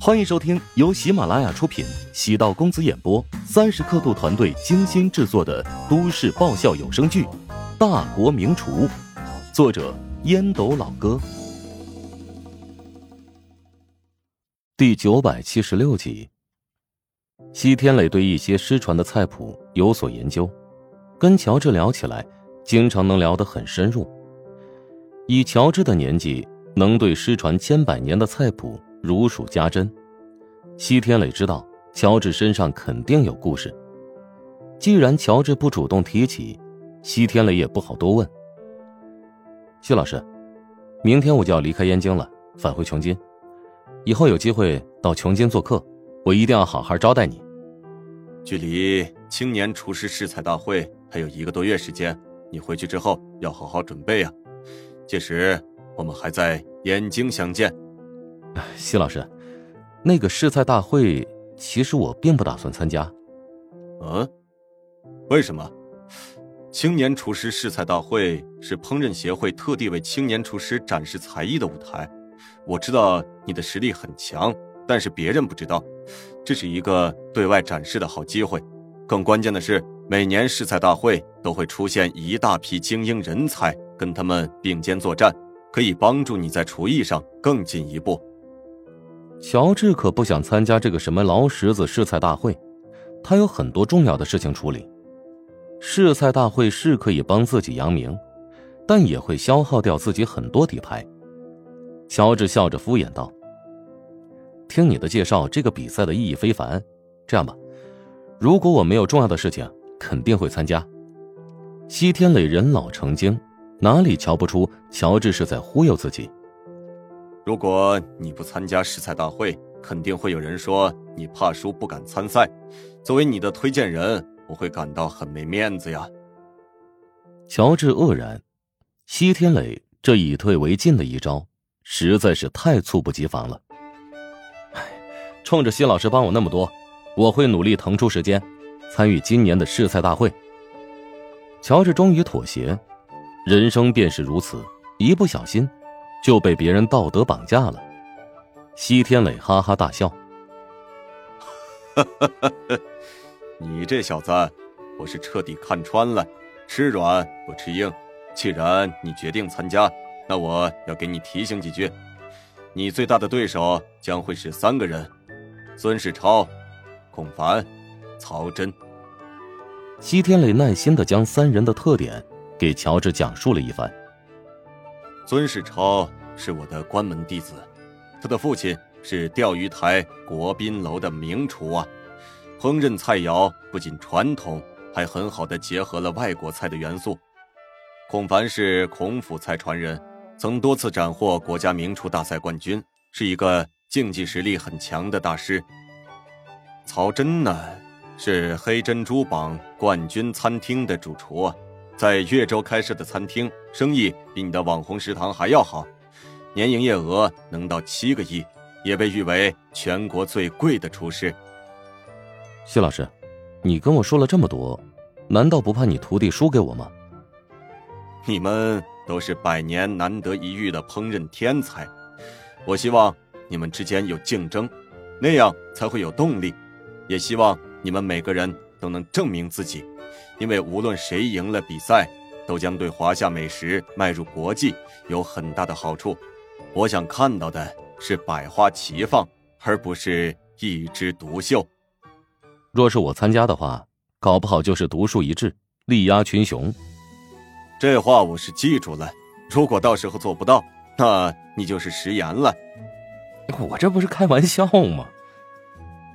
欢迎收听由喜马拉雅出品，喜到公子演播，30刻度团队精心制作的都市爆笑有声剧《大国名厨》，作者烟斗老哥，第976集。西天磊对一些失传的菜谱有所研究，跟乔治聊起来，经常能聊得很深入。以乔治的年纪，能对失传千百年的菜谱如数家珍。西天磊知道乔治身上肯定有故事，既然乔治不主动提起，西天磊也不好多问。西老师，明天我就要离开燕京了，返回琼津，以后有机会到琼津做客，我一定要好好招待你。距离青年厨师试菜大会还有1个多月时间，你回去之后要好好准备啊，届时我们还在燕京相见。西老师，那个试菜大会其实我并不打算参加。为什么？青年厨师试菜大会是烹饪协会特地为青年厨师展示才艺的舞台，我知道你的实力很强，但是别人不知道，这是一个对外展示的好机会。更关键的是，每年试菜大会都会出现一大批精英人才，跟他们并肩作战，可以帮助你在厨艺上更进一步。乔治可不想参加这个什么老石子试菜大会，他有很多重要的事情处理。试菜大会是可以帮自己扬名，但也会消耗掉自己很多底牌。乔治笑着敷衍道，听你的介绍，这个比赛的意义非凡，这样吧，如果我没有重要的事情，肯定会参加。西天磊人老成精，哪里瞧不出乔治是在忽悠自己。如果你不参加试菜大会，肯定会有人说你怕输不敢参赛，作为你的推荐人，我会感到很没面子呀。乔治愕然，西天磊这以退为进的一招实在是太猝不及防了。冲着西老师帮我那么多，我会努力腾出时间参与今年的试菜大会。乔治终于妥协，人生便是如此，一不小心就被别人道德绑架了。西天磊哈哈大笑，你这小子，我是彻底看穿了，吃软不吃硬，既然你决定参加，那我要给你提醒几句。你最大的对手将会是3个人，孙世超、孔凡、曹真。西天磊耐心地将3人的特点给乔治讲述了一番。孙世超是我的关门弟子，他的父亲是钓鱼台国宾楼的名厨啊，烹饪菜肴不仅传统，还很好地结合了外国菜的元素。孔凡是孔府菜传人，曾多次斩获国家名厨大赛冠军，是一个竞技实力很强的大师。曹真呢，是黑珍珠榜冠军餐厅的主厨啊，在越州开设的餐厅，生意比你的网红食堂还要好，年营业额能到7个亿，也被誉为全国最贵的厨师。谢老师，你跟我说了这么多，难道不怕你徒弟输给我吗？你们都是100年难得一遇的烹饪天才，我希望你们之间有竞争，那样才会有动力，也希望你们每个人都能证明自己，因为无论谁赢了比赛，都将对华夏美食迈入国际有很大的好处。我想看到的是百花齐放，而不是一枝独秀。若是我参加的话，搞不好就是独树一帜，力压群雄。这话我是记住了，如果到时候做不到，那你就是食言了。我这不是开玩笑吗？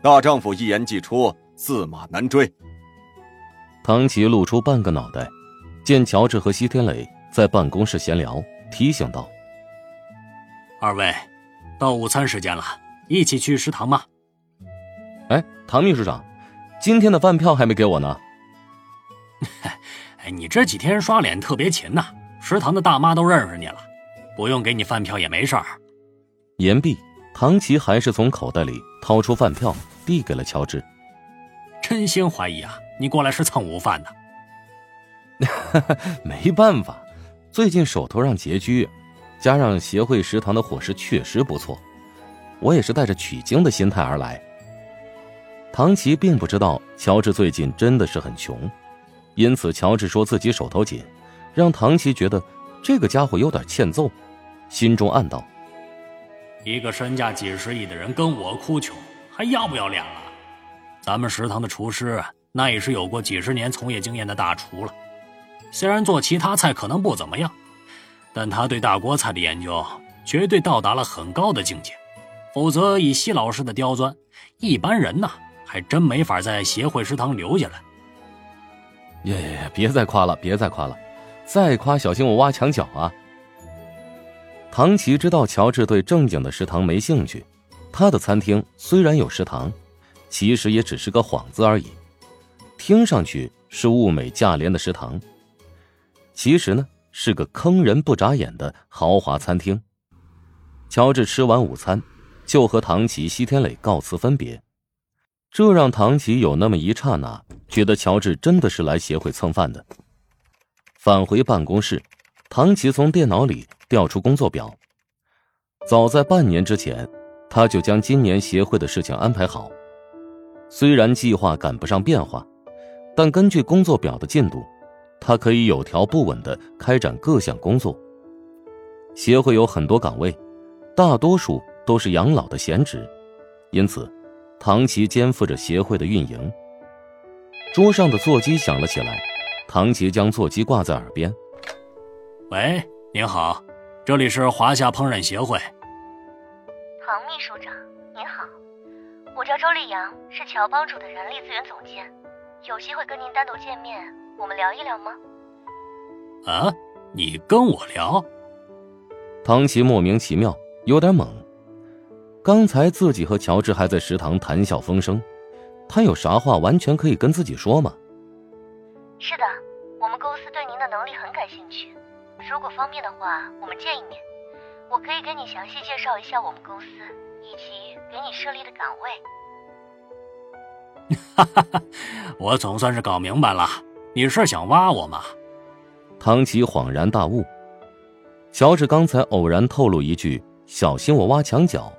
大丈夫一言既出，驷马难追。唐琪露出半个脑袋，见乔治和西天磊在办公室闲聊，提醒道，二位到午餐时间了，一起去食堂吧。哎，唐秘书长，今天的饭票还没给我呢。你这几天刷脸特别勤呐，食堂的大妈都认识你了，不用给你饭票也没事儿。言毕，唐琪还是从口袋里掏出饭票递给了乔治。真心怀疑啊，你过来是蹭午饭的。没办法，最近手头上拮据，加上协会食堂的伙食确实不错，我也是带着取经的心态而来。唐琪并不知道乔治最近真的是很穷，因此乔治说自己手头紧，让唐琪觉得这个家伙有点欠揍，心中暗道：一个身价几十亿的人跟我哭穷，还要不要脸了？咱们食堂的厨师那也是有过几十年从业经验的大厨了，虽然做其他菜可能不怎么样，但他对大锅菜的研究绝对到达了很高的境界，否则以西老师的刁钻，一般人呢还真没法在协会食堂留下来。耶，别再夸了，别再夸了，再夸小心我挖墙角啊！唐琪知道乔治对正经的食堂没兴趣，他的餐厅虽然有食堂，其实也只是个幌子而已，听上去是物美价廉的食堂，其实呢是个坑人不眨眼的豪华餐厅。乔治吃完午餐就和唐琪、西天磊告辞分别，这让唐琪有那么一刹那觉得乔治真的是来协会蹭饭的。返回办公室，唐琪从电脑里调出工作表，早在半年之前他就将今年协会的事情安排好，虽然计划赶不上变化，但根据工作表的进度，他可以有条不紊地开展各项工作。协会有很多岗位，大多数都是养老的闲职，因此唐琪肩负着协会的运营。桌上的座机响了起来，唐琪将座机挂在耳边。喂，您好，这里是华夏烹饪协会。唐秘书长您好，我叫周丽阳，是乔帮主的人力资源总监，有机会跟您单独见面，我们聊一聊吗？啊，你跟我聊？唐琪莫名其妙，有点懵。刚才自己和乔治还在食堂谈笑风生，他有啥话完全可以跟自己说吗？是的，我们公司对您的能力很感兴趣，如果方便的话，我们见一面，我可以给你详细介绍一下我们公司，以及给你设立的岗位。哈哈哈，我总算是搞明白了，你是想挖我吗？唐琪恍然大悟，乔治刚才偶然透露一句“小心我挖墙角”，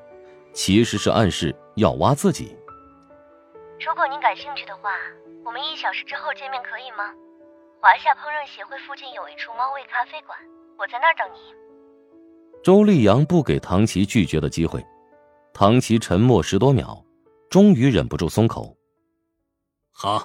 其实是暗示要挖自己。如果您感兴趣的话，我们1小时之后见面可以吗？华夏烹饪协会附近有一处猫味咖啡馆，我在那儿等您。周丽阳不给唐琪拒绝的机会，唐琪沉默10多秒，终于忍不住松口。好。